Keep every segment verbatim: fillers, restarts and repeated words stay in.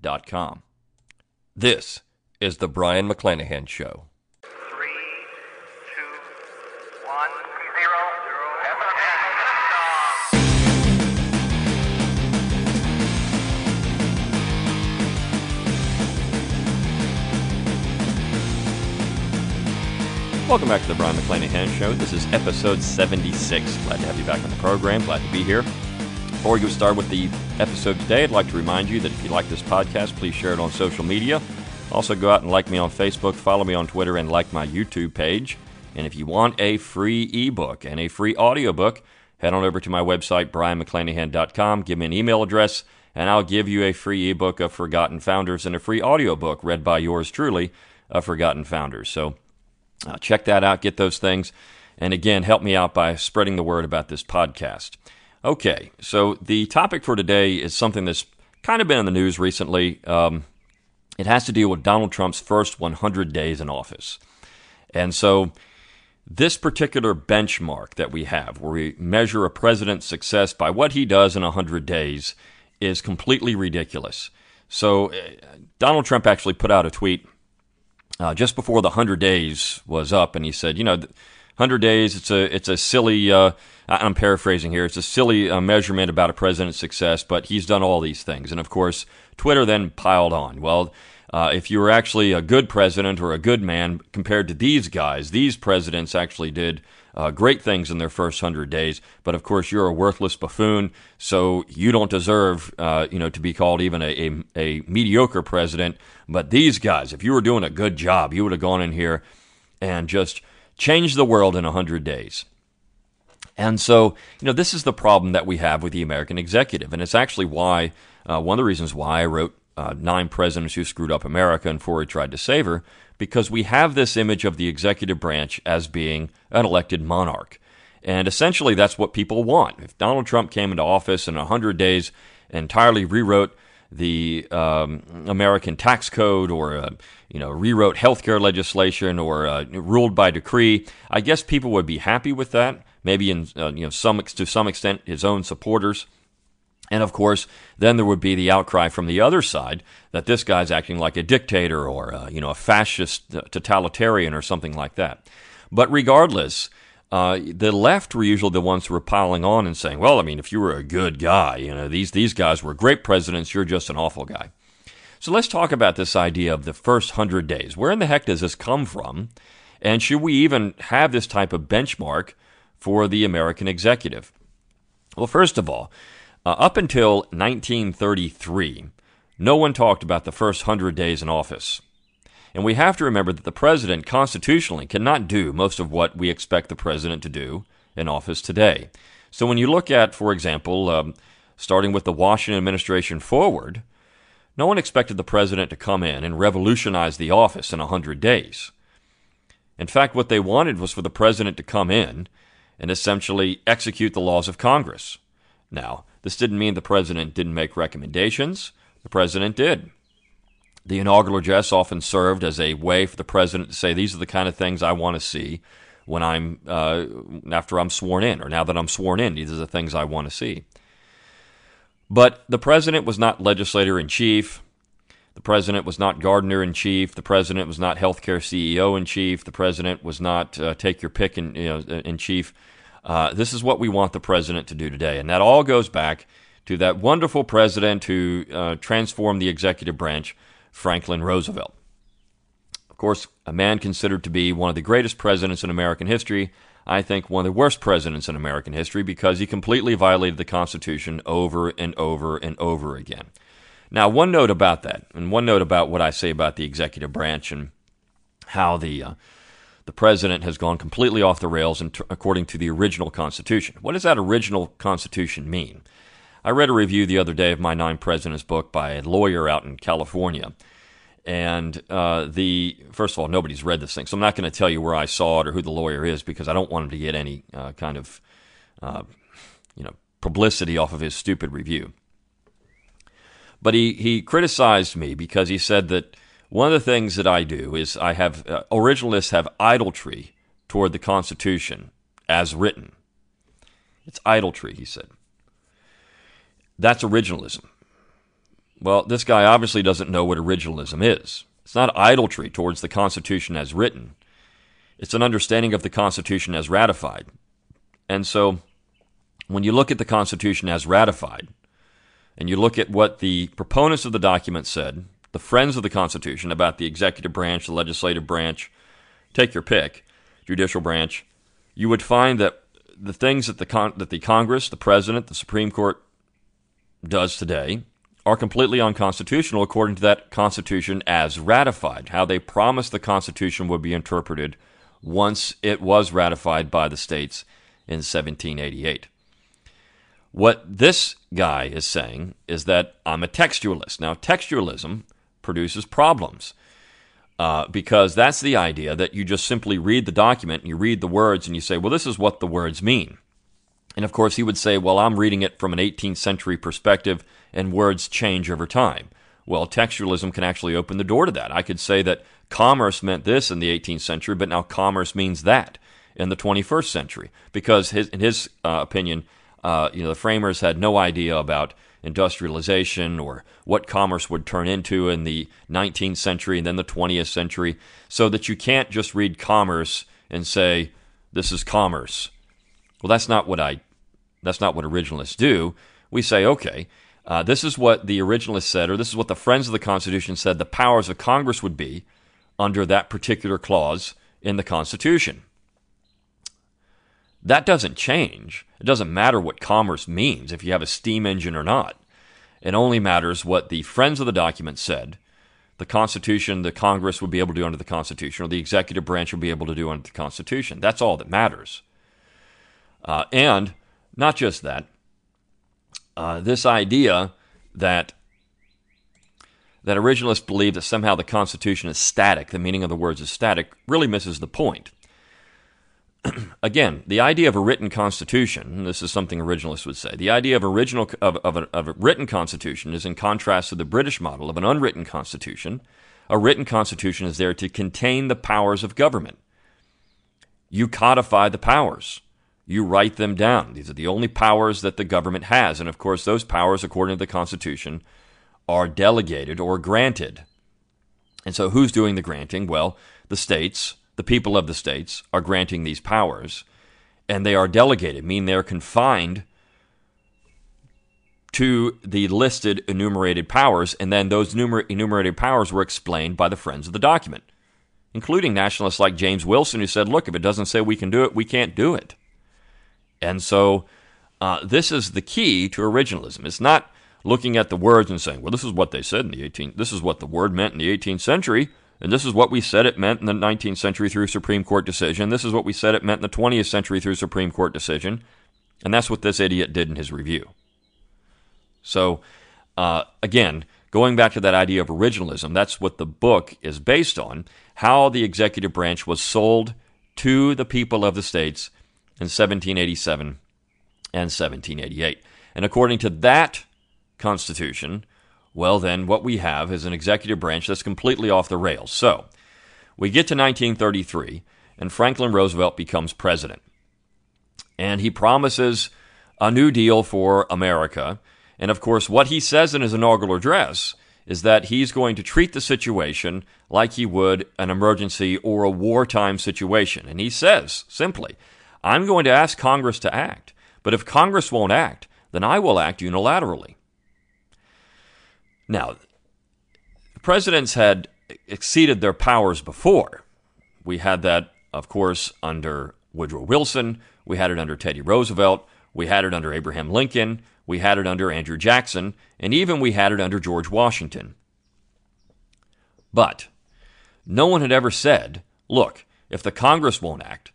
dot com. This is The Brian McClanahan Show. Three, two, one, zero, zero, seven. Welcome back to The Brian McClanahan Show. This is episode seventy-six. Glad to have you back on the program. Glad to be here. Before we get started with the episode today, I'd like to remind you that if you like this podcast, please share it on social media. Also, go out and like me on Facebook, follow me on Twitter, and like my YouTube page. And if you want a free ebook and a free audiobook, head on over to my website, brian mcclanahan dot com, give me an email address, and I'll give you a free ebook of Forgotten Founders and a free audiobook read by yours truly of Forgotten Founders. So uh, check that out, get those things, and again, help me out by spreading the word about this podcast. Okay, so the topic for today is something that's kind of been in the news recently. Um, it has to deal with Donald Trump's first one hundred days in office. And so this particular benchmark that we have, where we measure a president's success by what he does in one hundred days, is completely ridiculous. So uh, Donald Trump actually put out a tweet uh, just before the one hundred days was up, and he said, you know, th- one hundred days, it's a it's a silly, uh, I'm paraphrasing here, it's a silly uh, measurement about a president's success, but he's done all these things. And, of course, Twitter then piled on. Well, uh, if you were actually a good president or a good man compared to these guys, these presidents actually did uh, great things in their first one hundred days. But, of course, you're a worthless buffoon, so you don't deserve uh, you know, to be called even a, a, a mediocre president. But these guys, if you were doing a good job, you would have gone in here and just change the world in one hundred days. And so, you know, this is the problem that we have with the American executive. And it's actually why, uh, one of the reasons why I wrote uh, Nine Presidents Who Screwed Up America and Four Who Tried to Save Her, because we have this image of the executive branch as being an elected monarch. And essentially, that's what people want. If Donald Trump came into office in one hundred days, entirely rewrote the um, American tax code, or uh, you know, rewrote healthcare legislation, or uh, ruled by decree, I guess people would be happy with that. Maybe in uh, you know some to some extent, his own supporters, and of course, then there would be the outcry from the other side that this guy's acting like a dictator, or uh, you know, a fascist totalitarian, or something like that. But regardless, Uh, the left were usually the ones who were piling on and saying, well, I mean, if you were a good guy, you know, these these guys were great presidents, you're just an awful guy. So let's talk about this idea of the first hundred days. Where in the heck does this come from? And should we even have this type of benchmark for the American executive? Well, first of all, uh, up until nineteen thirty-three, no one talked about the first hundred days in office. And we have to remember that the president constitutionally cannot do most of what we expect the president to do in office today. So when you look at, for example, um, starting with the Washington administration forward, no one expected the president to come in and revolutionize the office in one hundred days. In fact, what they wanted was for the president to come in and essentially execute the laws of Congress. Now, this didn't mean the president didn't make recommendations. The president did. The inaugural address often served as a way for the president to say, these are the kind of things I want to see when I'm uh, after I'm sworn in, or now that I'm sworn in, these are the things I want to see. But the president was not legislator-in-chief. The president was not gardener-in-chief. The president was not healthcare C E O-in-chief. The president was not uh, take-your-pick in, you know, in chief. Uh, this is what we want the president to do today, and that all goes back to that wonderful president who uh, transformed the executive branch, Franklin Roosevelt. Of course, a man considered to be one of the greatest presidents in American history, I think one of the worst presidents in American history, because he completely violated the Constitution over and over and over again. Now, one note about that, and one note about what I say about the executive branch and how the uh, the president has gone completely off the rails in t- according to the original Constitution. What does that original Constitution mean? I read a review the other day of my Nine Presidents book by a lawyer out in California. And uh, the first of all, nobody's read this thing, so I'm not going to tell you where I saw it or who the lawyer is, because I don't want him to get any uh, kind of uh, you know publicity off of his stupid review. But he, he criticized me because he said that one of the things that I do is I have uh, originalists have idolatry toward the Constitution as written. It's idolatry, he said. That's originalism. Well, this guy obviously doesn't know what originalism is. It's not idolatry towards the Constitution as written. It's an understanding of the Constitution as ratified. And so when you look at the Constitution as ratified, and you look at what the proponents of the document said, the friends of the Constitution, about the executive branch, the legislative branch, take your pick, judicial branch, you would find that the things that the con- that the Congress, the President, the Supreme Court does today are completely unconstitutional according to that Constitution as ratified, how they promised the Constitution would be interpreted once it was ratified by the states in seventeen eighty-eight. What this guy is saying is that I'm a textualist. Now, textualism produces problems uh, because that's the idea that you just simply read the document and you read the words and you say, well, this is what the words mean. And, of course, he would say, well, I'm reading it from an eighteenth century perspective and words change over time. Well, textualism can actually open the door to that. I could say that commerce meant this in the eighteenth century, but now commerce means that in the twenty-first century because, his, in his uh, opinion, Uh, you know, the framers had no idea about industrialization or what commerce would turn into in the nineteenth century and then the twentieth century, so that you can't just read commerce and say, this is commerce. Well, that's not what I, that's not what originalists do. We say, okay, uh, this is what the originalists said, or this is what the friends of the Constitution said the powers of Congress would be under that particular clause in the Constitution. That doesn't change. It doesn't matter what commerce means, if you have a steam engine or not. It only matters what the friends of the document said, the Constitution, the Congress would be able to do under the Constitution, or the executive branch would be able to do under the Constitution. That's all that matters. Uh, and not just that, uh, this idea that, that originalists believe that somehow the Constitution is static, the meaning of the words is static, really misses the point. Again, the idea of a written constitution, and this is something originalists would say, the idea of original of, of, a, of a written constitution is in contrast to the British model of an unwritten constitution. A written constitution is there to contain the powers of government. You codify the powers. You write them down. These are the only powers that the government has. And, of course, those powers, according to the Constitution, are delegated or granted. And so who's doing the granting? Well, the states. The people of the states are granting these powers, and they are delegated, meaning they are confined to the listed enumerated powers, and then those numer- enumerated powers were explained by the friends of the document, including nationalists like James Wilson, who said, look, if it doesn't say we can do it, we can't do it. And so uh, this is the key to originalism. It's not looking at the words and saying, well, this is what they said in the eighteenth, this is what the word meant in the eighteenth century, and this is what we said it meant in the nineteenth century through Supreme Court decision. This is what we said it meant in the twentieth century through Supreme Court decision. And that's what this idiot did in his review. So, uh, again, going back to that idea of originalism, that's what the book is based on, how the executive branch was sold to the people of the states in seventeen eighty-seven and seventeen eighty-eight. And according to that Constitution, well, then, what we have is an executive branch that's completely off the rails. So, we get to nineteen thirty-three, and Franklin Roosevelt becomes president. And he promises a New Deal for America. And, of course, what he says in his inaugural address is that he's going to treat the situation like he would an emergency or a wartime situation. And he says, simply, I'm going to ask Congress to act, but if Congress won't act, then I will act unilaterally. Now, presidents had exceeded their powers before. We had that, of course, under Woodrow Wilson. We had it under Teddy Roosevelt. We had it under Abraham Lincoln. We had it under Andrew Jackson. And even we had it under George Washington. But no one had ever said, look, if the Congress won't act,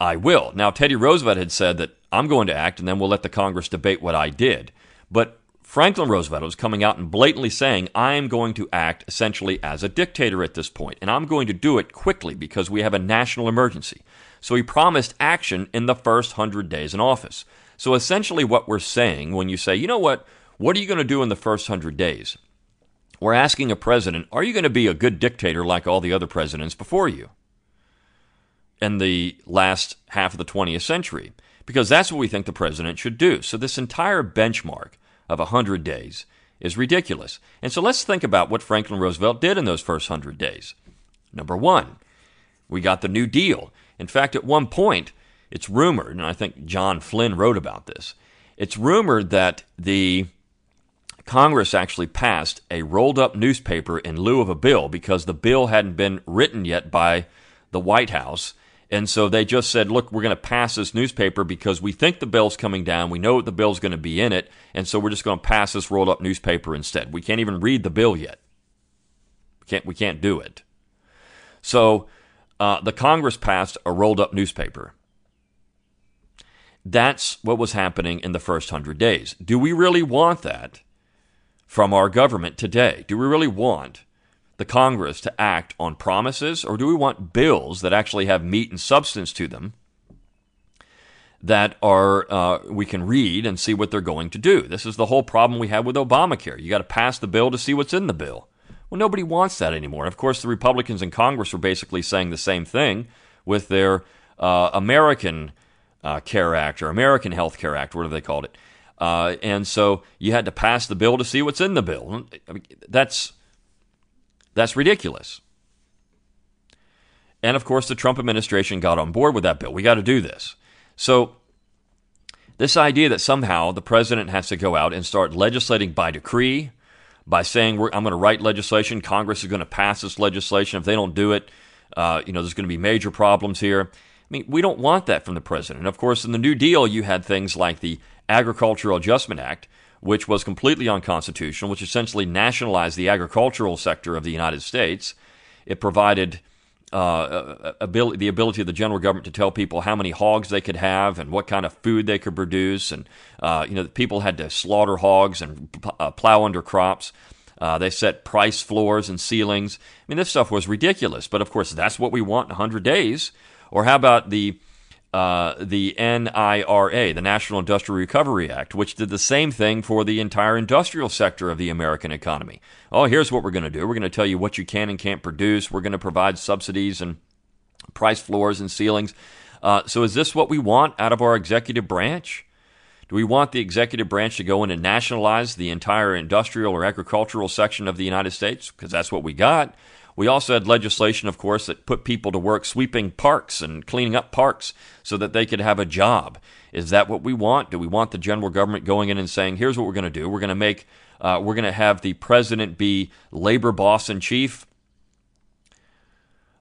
I will. Now, Teddy Roosevelt had said that I'm going to act, and then we'll let the Congress debate what I did. But Franklin Roosevelt was coming out and blatantly saying, I am going to act essentially as a dictator at this point, and I'm going to do it quickly because we have a national emergency. So he promised action in the first hundred days in office. So essentially what we're saying when you say, you know what, what are you going to do in the first hundred days? We're asking a president, are you going to be a good dictator like all the other presidents before you in the last half of the twentieth century? Because that's what we think the president should do. So this entire benchmark of one hundred days is ridiculous. And so let's think about what Franklin Roosevelt did in those first one hundred days. Number one, we got the New Deal. In fact, at one point, it's rumored, and I think John Flynn wrote about this, it's rumored that the Congress actually passed a rolled-up newspaper in lieu of a bill because the bill hadn't been written yet by the White House. And so they just said, look, we're going to pass this newspaper because we think the bill's coming down. We know what the bill's going to be in it. And so we're just going to pass this rolled-up newspaper instead. We can't even read the bill yet. We can't, we can't do it. So uh, the Congress passed a rolled-up newspaper. That's what was happening in the first hundred days. Do we really want that from our government today? Do we really want the Congress to act on promises, or do we want bills that actually have meat and substance to them that are uh, we can read and see what they're going to do? This is the whole problem we had with Obamacare. You got to pass the bill to see what's in the bill. Well, nobody wants that anymore. And of course, the Republicans in Congress were basically saying the same thing with their uh, American uh, Care Act or American Health Care Act, whatever they called it. Uh, and so you had to pass the bill to see what's in the bill. I mean, that's That's ridiculous. And, of course, the Trump administration got on board with that bill. We got to do this. So this idea that somehow the president has to go out and start legislating by decree, by saying, We're, I'm going to write legislation, Congress is going to pass this legislation. If they don't do it, uh, you know, there's going to be major problems here. I mean, we don't want that from the president. And, of course, in the New Deal, you had things like the Agricultural Adjustment Act, which was completely unconstitutional, which essentially nationalized the agricultural sector of the United States. It provided uh, ability, the ability of the general government to tell people how many hogs they could have and what kind of food they could produce. And, uh, you know, people had to slaughter hogs and plow under crops. Uh, they set price floors and ceilings. I mean, this stuff was ridiculous. But, of course, that's what we want in one hundred days. Or how about the Uh, the N I R A, the National Industrial Recovery Act, which did the same thing for the entire industrial sector of the American economy. Oh, here's what we're going to do. We're going to tell you what you can and can't produce. We're going to provide subsidies and price floors and ceilings. Uh, so is this what we want out of our executive branch? Do we want the executive branch to go in and nationalize the entire industrial or agricultural section of the United States? Because that's what we got. We also had legislation, of course, that put people to work sweeping parks and cleaning up parks so that they could have a job. Is that what we want? Do we want the general government going in and saying, here's what we're going to do. We're going to make, uh, we're going to have the president be labor boss in chief.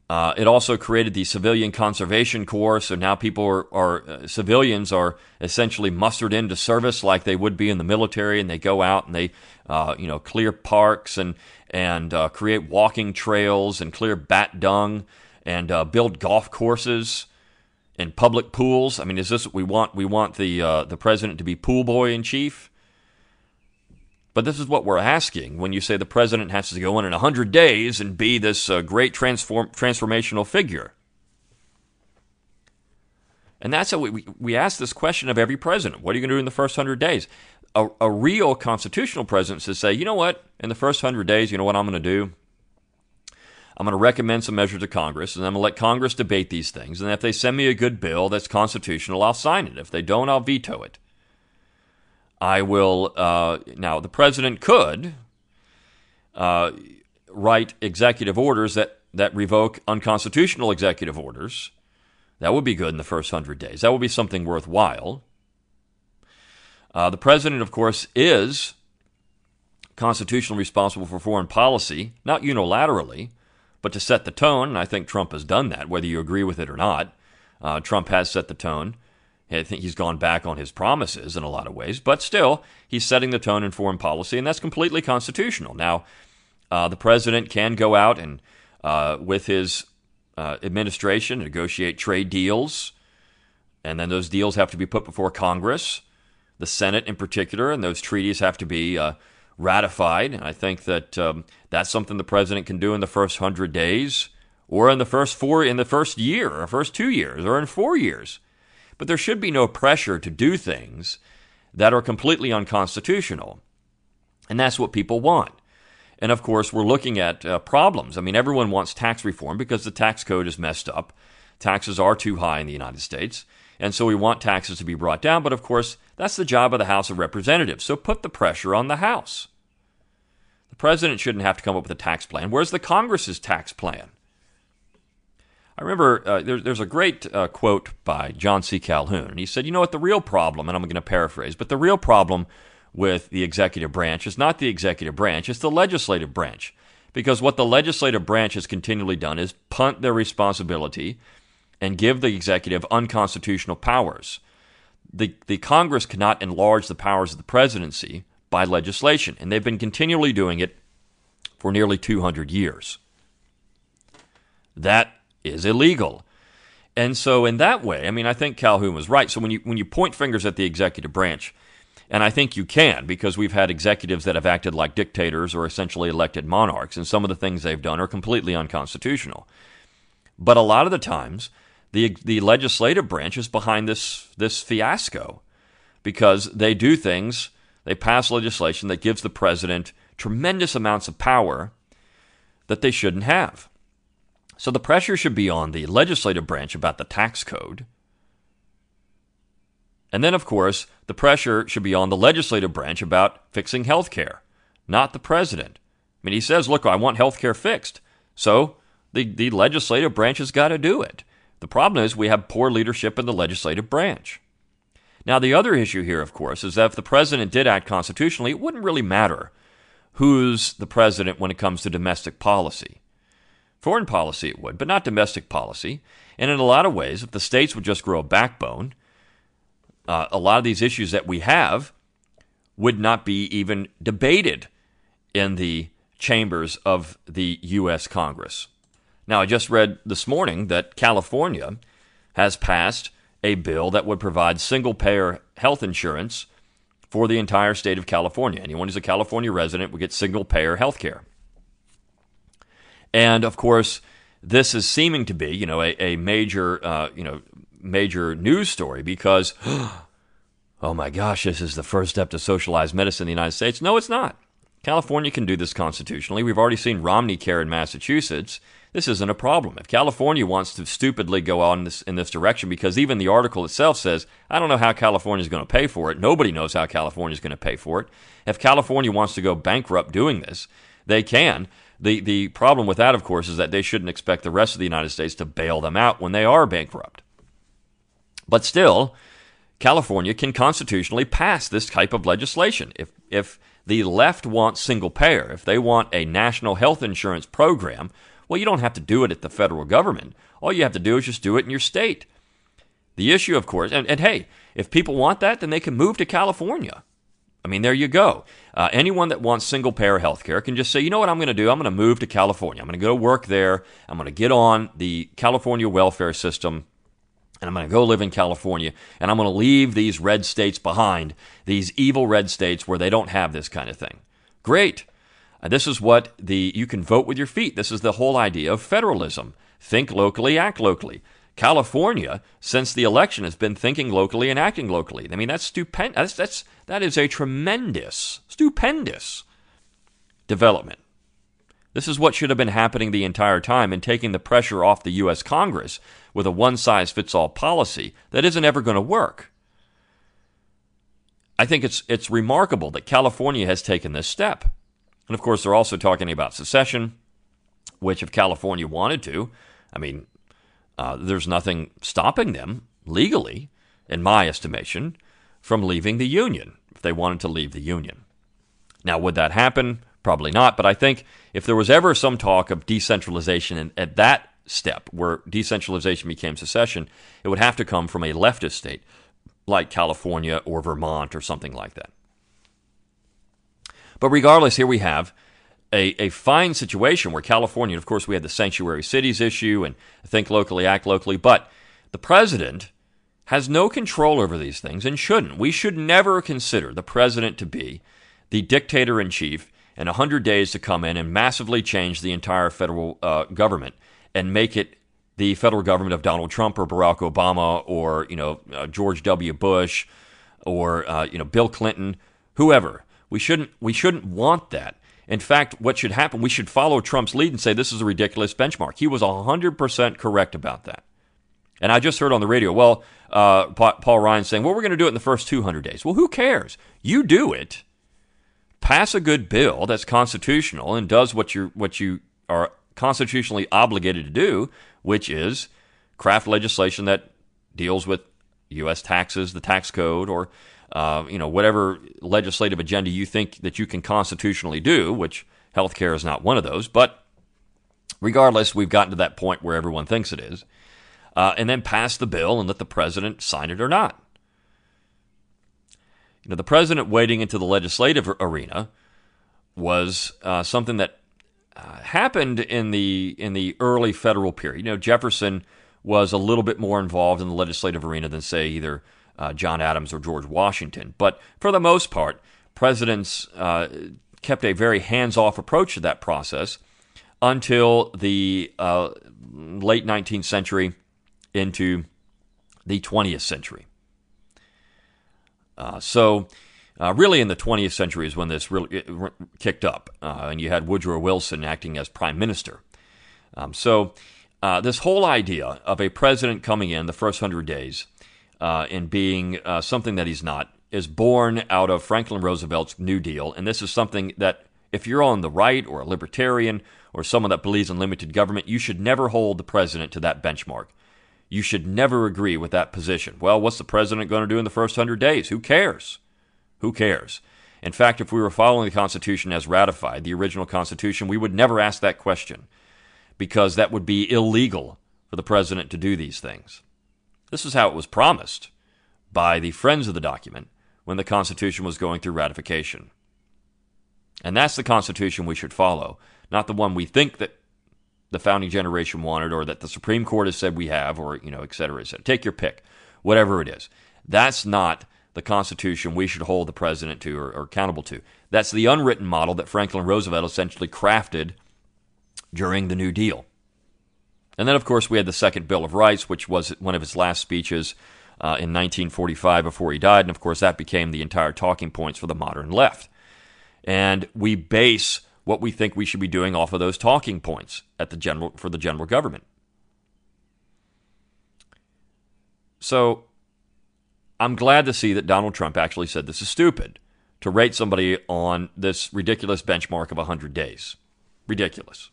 Uh, it also created the Civilian Conservation Corps. So now people are, are uh, civilians are essentially mustered into service like they would be in the military, and they go out and they, uh, you know, clear parks and, and uh, create walking trails and clear bat dung and uh, build golf courses and public pools. I mean, is this what we want? We want the uh, the president to be pool boy in chief. But this is what we're asking when you say the president has to go in in one hundred days and be this uh, great transform transformational figure. And that's how we, we, we ask this question of every president. What are you going to do in the first one hundred days? A, a real constitutional president should say, you know what, in the first one hundred days, you know what I'm going to do? I'm going to recommend some measures to Congress, and I'm going to let Congress debate these things. And if they send me a good bill that's constitutional, I'll sign it. If they don't, I'll veto it. I will, uh, now the president could uh, write executive orders that, that revoke unconstitutional executive orders. That would be good in the first one hundred days. That would be something worthwhile. Uh, the president, of course, is constitutionally responsible for foreign policy, not unilaterally, but to set the tone, and I think Trump has done that, whether you agree with it or not. Uh, Trump has set the tone. I think he's gone back on his promises in a lot of ways, but still, he's setting the tone in foreign policy, and that's completely constitutional. Now, uh, the president can go out and, uh, with his uh, administration, negotiate trade deals, and then those deals have to be put before Congress. the Senate in particular, and those treaties have to be uh, ratified. And I think that um, that's something the president can do in the first hundred days, or in the first four, in the first year, or first two years, or in four years. But there should be no pressure to do things that are completely unconstitutional. And that's what people want. And, of course, we're looking at uh, problems. I mean, everyone wants tax reform because the tax code is messed up. Taxes are too high in the United States, and so we want taxes to be brought down. But, of course, that's the job of the House of Representatives. So put the pressure on the House. The president shouldn't have to come up with a tax plan. Where's the Congress's tax plan? I remember uh, there, there's a great uh, quote by John C. Calhoun, and he said, you know what, the real problem, and I'm going to paraphrase, but the real problem with the executive branch is not the executive branch, it's the legislative branch. Because what the legislative branch has continually done is punt their responsibility and give the executive unconstitutional powers. The, the Congress cannot enlarge the powers of the presidency by legislation, and they've been continually doing it for nearly two hundred years. That is illegal. And so in that way, I mean, I think Calhoun was right. So when you when you point fingers at the executive branch, and I think you can, because we've had executives that have acted like dictators or essentially elected monarchs, and some of the things they've done are completely unconstitutional. But a lot of the times, the the legislative branch is behind this this fiasco, because they do things, they pass legislation that gives the president tremendous amounts of power that they shouldn't have. So the pressure should be on the legislative branch about the tax code. And then, of course, the pressure should be on the legislative branch about fixing health care, not the president. I mean, he says, look, I want health care fixed. So the, the legislative branch has got to do it. The problem is we have poor leadership in the legislative branch. Now, the other issue here, of course, is that if the president did act constitutionally, it wouldn't really matter who's the president when it comes to domestic policy. Foreign policy it would, but not domestic policy. And in a lot of ways, if the states would just grow a backbone, uh, a lot of these issues that we have would not be even debated in the chambers of the U S. Congress. Now, I just read this morning that California has passed a bill that would provide single-payer health insurance for the entire state of California. Anyone who's a California resident would get single-payer health care. And, of course, this is seeming to be, you know, a, a major, uh, you know, major news story because, oh, my gosh, this is the first step to socialized medicine in the United States. No, it's not. California can do this constitutionally. We've already seen Romney Care in Massachusetts. This isn't a problem. If California wants to stupidly go on in this, in this direction, because even the article itself says, I don't know how California is going to pay for it. Nobody knows how California is going to pay for it. If California wants to go bankrupt doing this, they can. The the problem with that, of course, is that they shouldn't expect the rest of the United States to bail them out when they are bankrupt. But still, California can constitutionally pass this type of legislation. If if the left wants single payer, if they want a national health insurance program, well, you don't have to do it at the federal government. All you have to do is just do it in your state. The issue, of course, and, and hey, if people want that, then they can move to California. I mean, there you go. Uh, anyone that wants single-payer health care can just say, you know what I'm going to do? I'm going to move to California. I'm going to go work there. I'm going to get on the California welfare system, and I'm going to go live in California, and I'm going to leave these red states behind, these evil red states where they don't have this kind of thing. Great. Uh, this is what the you can vote with your feet. This is the whole idea of federalism. Think locally, act locally. California, since the election, has been thinking locally and acting locally. I mean, that's stupendous. That's, that's, that is a tremendous, stupendous development. This is what should have been happening the entire time, and taking the pressure off the U S. Congress with a one-size-fits-all policy that isn't ever going to work. I think it's it's remarkable that California has taken this step. And, of course, they're also talking about secession, which if California wanted to, I mean, Uh, there's nothing stopping them, legally, in my estimation, from leaving the Union, if they wanted to leave the Union. Now, would that happen? Probably not, but I think if there was ever some talk of decentralization and at that step, where decentralization became secession, it would have to come from a leftist state, like California or Vermont or something like that. But regardless, here we have A, a fine situation where California, of course, we had the sanctuary cities issue and think locally, act locally, but the president has no control over these things and shouldn't. We should never consider the president to be the dictator-in-chief and one hundred days to come in and massively change the entire federal uh, government and make it the federal government of Donald Trump or Barack Obama or, you know, uh, George W. Bush or, uh, you know, Bill Clinton, whoever. We shouldn't, we shouldn't want that. In fact, what should happen, we should follow Trump's lead and say this is a ridiculous benchmark. He was one hundred percent correct about that. And I just heard on the radio, well, uh, pa- Paul Ryan saying, well, we're going to do it in the first two hundred days. Well, who cares? You do it. Pass a good bill that's constitutional and does what you what you are constitutionally obligated to do, which is craft legislation that deals with U S taxes, the tax code, or uh, you know whatever legislative agenda you think that you can constitutionally do, which healthcare is not one of those. But regardless, we've gotten to that point where everyone thinks it is. Uh, and then pass the bill and let the president sign it or not. You know, the president wading into the legislative arena was uh, something that uh, happened in the in the early federal period. You know, Jefferson was a little bit more involved in the legislative arena than, say, either uh, John Adams or George Washington. But for the most part, presidents uh, kept a very hands-off approach to that process until the uh, late nineteenth century into the twentieth century. Uh, so uh, really in the twentieth century is when this really re- kicked up, uh, and you had Woodrow Wilson acting as prime minister. Um, so uh, this whole idea of a president coming in the first hundred days uh, and being uh, something that he's not is born out of Franklin Roosevelt's New Deal, and this is something that if you're on the right or a libertarian or someone that believes in limited government, you should never hold the president to that benchmark. You should never agree with that position. Well, what's the president going to do in the first one hundred days? Who cares? Who cares? In fact, if we were following the Constitution as ratified, the original Constitution, we would never ask that question because that would be illegal for the president to do these things. This is how it was promised by the friends of the document when the Constitution was going through ratification. And that's the Constitution we should follow, not the one we think that the founding generation wanted, or that the Supreme Court has said we have, or, you know, et cetera, et cetera. Take your pick, whatever it is. That's not the Constitution we should hold the president to or, or accountable to. That's the unwritten model that Franklin Roosevelt essentially crafted during the New Deal. And then, of course, we had the Second Bill of Rights, which was one of his last speeches uh, in nineteen forty-five before he died. And, of course, that became the entire talking points for the modern left. And we base what we think we should be doing off of those talking points at the general for the general government. So I'm glad to see that Donald Trump actually said this is stupid, to rate somebody on this ridiculous benchmark of one hundred days. Ridiculous.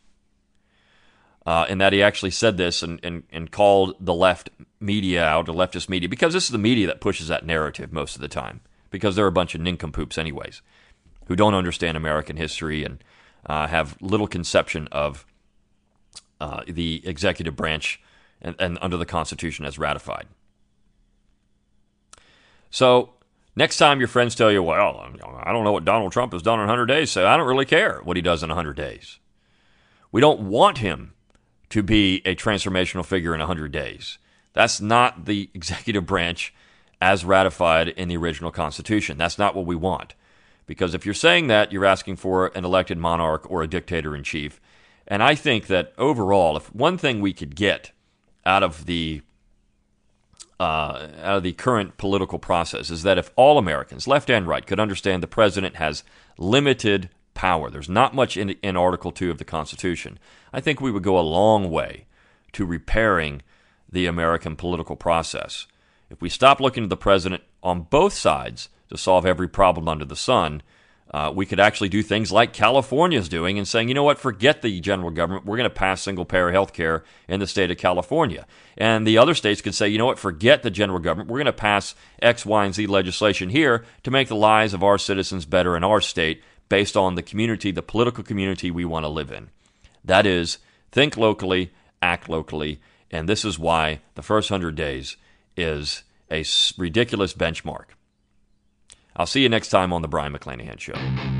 Uh, and that he actually said this and, and, and called the left media out, the leftist media, because this is the media that pushes that narrative most of the time, because they're a bunch of nincompoops anyways, who don't understand American history and Uh, have little conception of uh, the executive branch and, and under the Constitution as ratified. So next time your friends tell you, well, I don't know what Donald Trump has done in one hundred days, so I don't really care what he does in one hundred days. We don't want him to be a transformational figure in one hundred days. That's not the executive branch as ratified in the original Constitution. That's not what we want. Because if you're saying that, you're asking for an elected monarch or a dictator-in-chief. And I think that overall, if one thing we could get out of the uh, out of the current political process is that if all Americans, left and right, could understand the president has limited power, there's not much in, in Article two of the Constitution, I think we would go a long way to repairing the American political process. If we stop looking to the president on both sides to solve every problem under the sun, uh, we could actually do things like California's doing and saying, you know what, forget the general government. We're going to pass single-payer health care in the state of California. And the other states could say, you know what, forget the general government. We're going to pass X, Y, and Z legislation here to make the lives of our citizens better in our state based on the community, the political community we want to live in. That is, think locally, act locally. And this is why the first one hundred days is a ridiculous benchmark. I'll see you next time on The Brian McClanahan Show.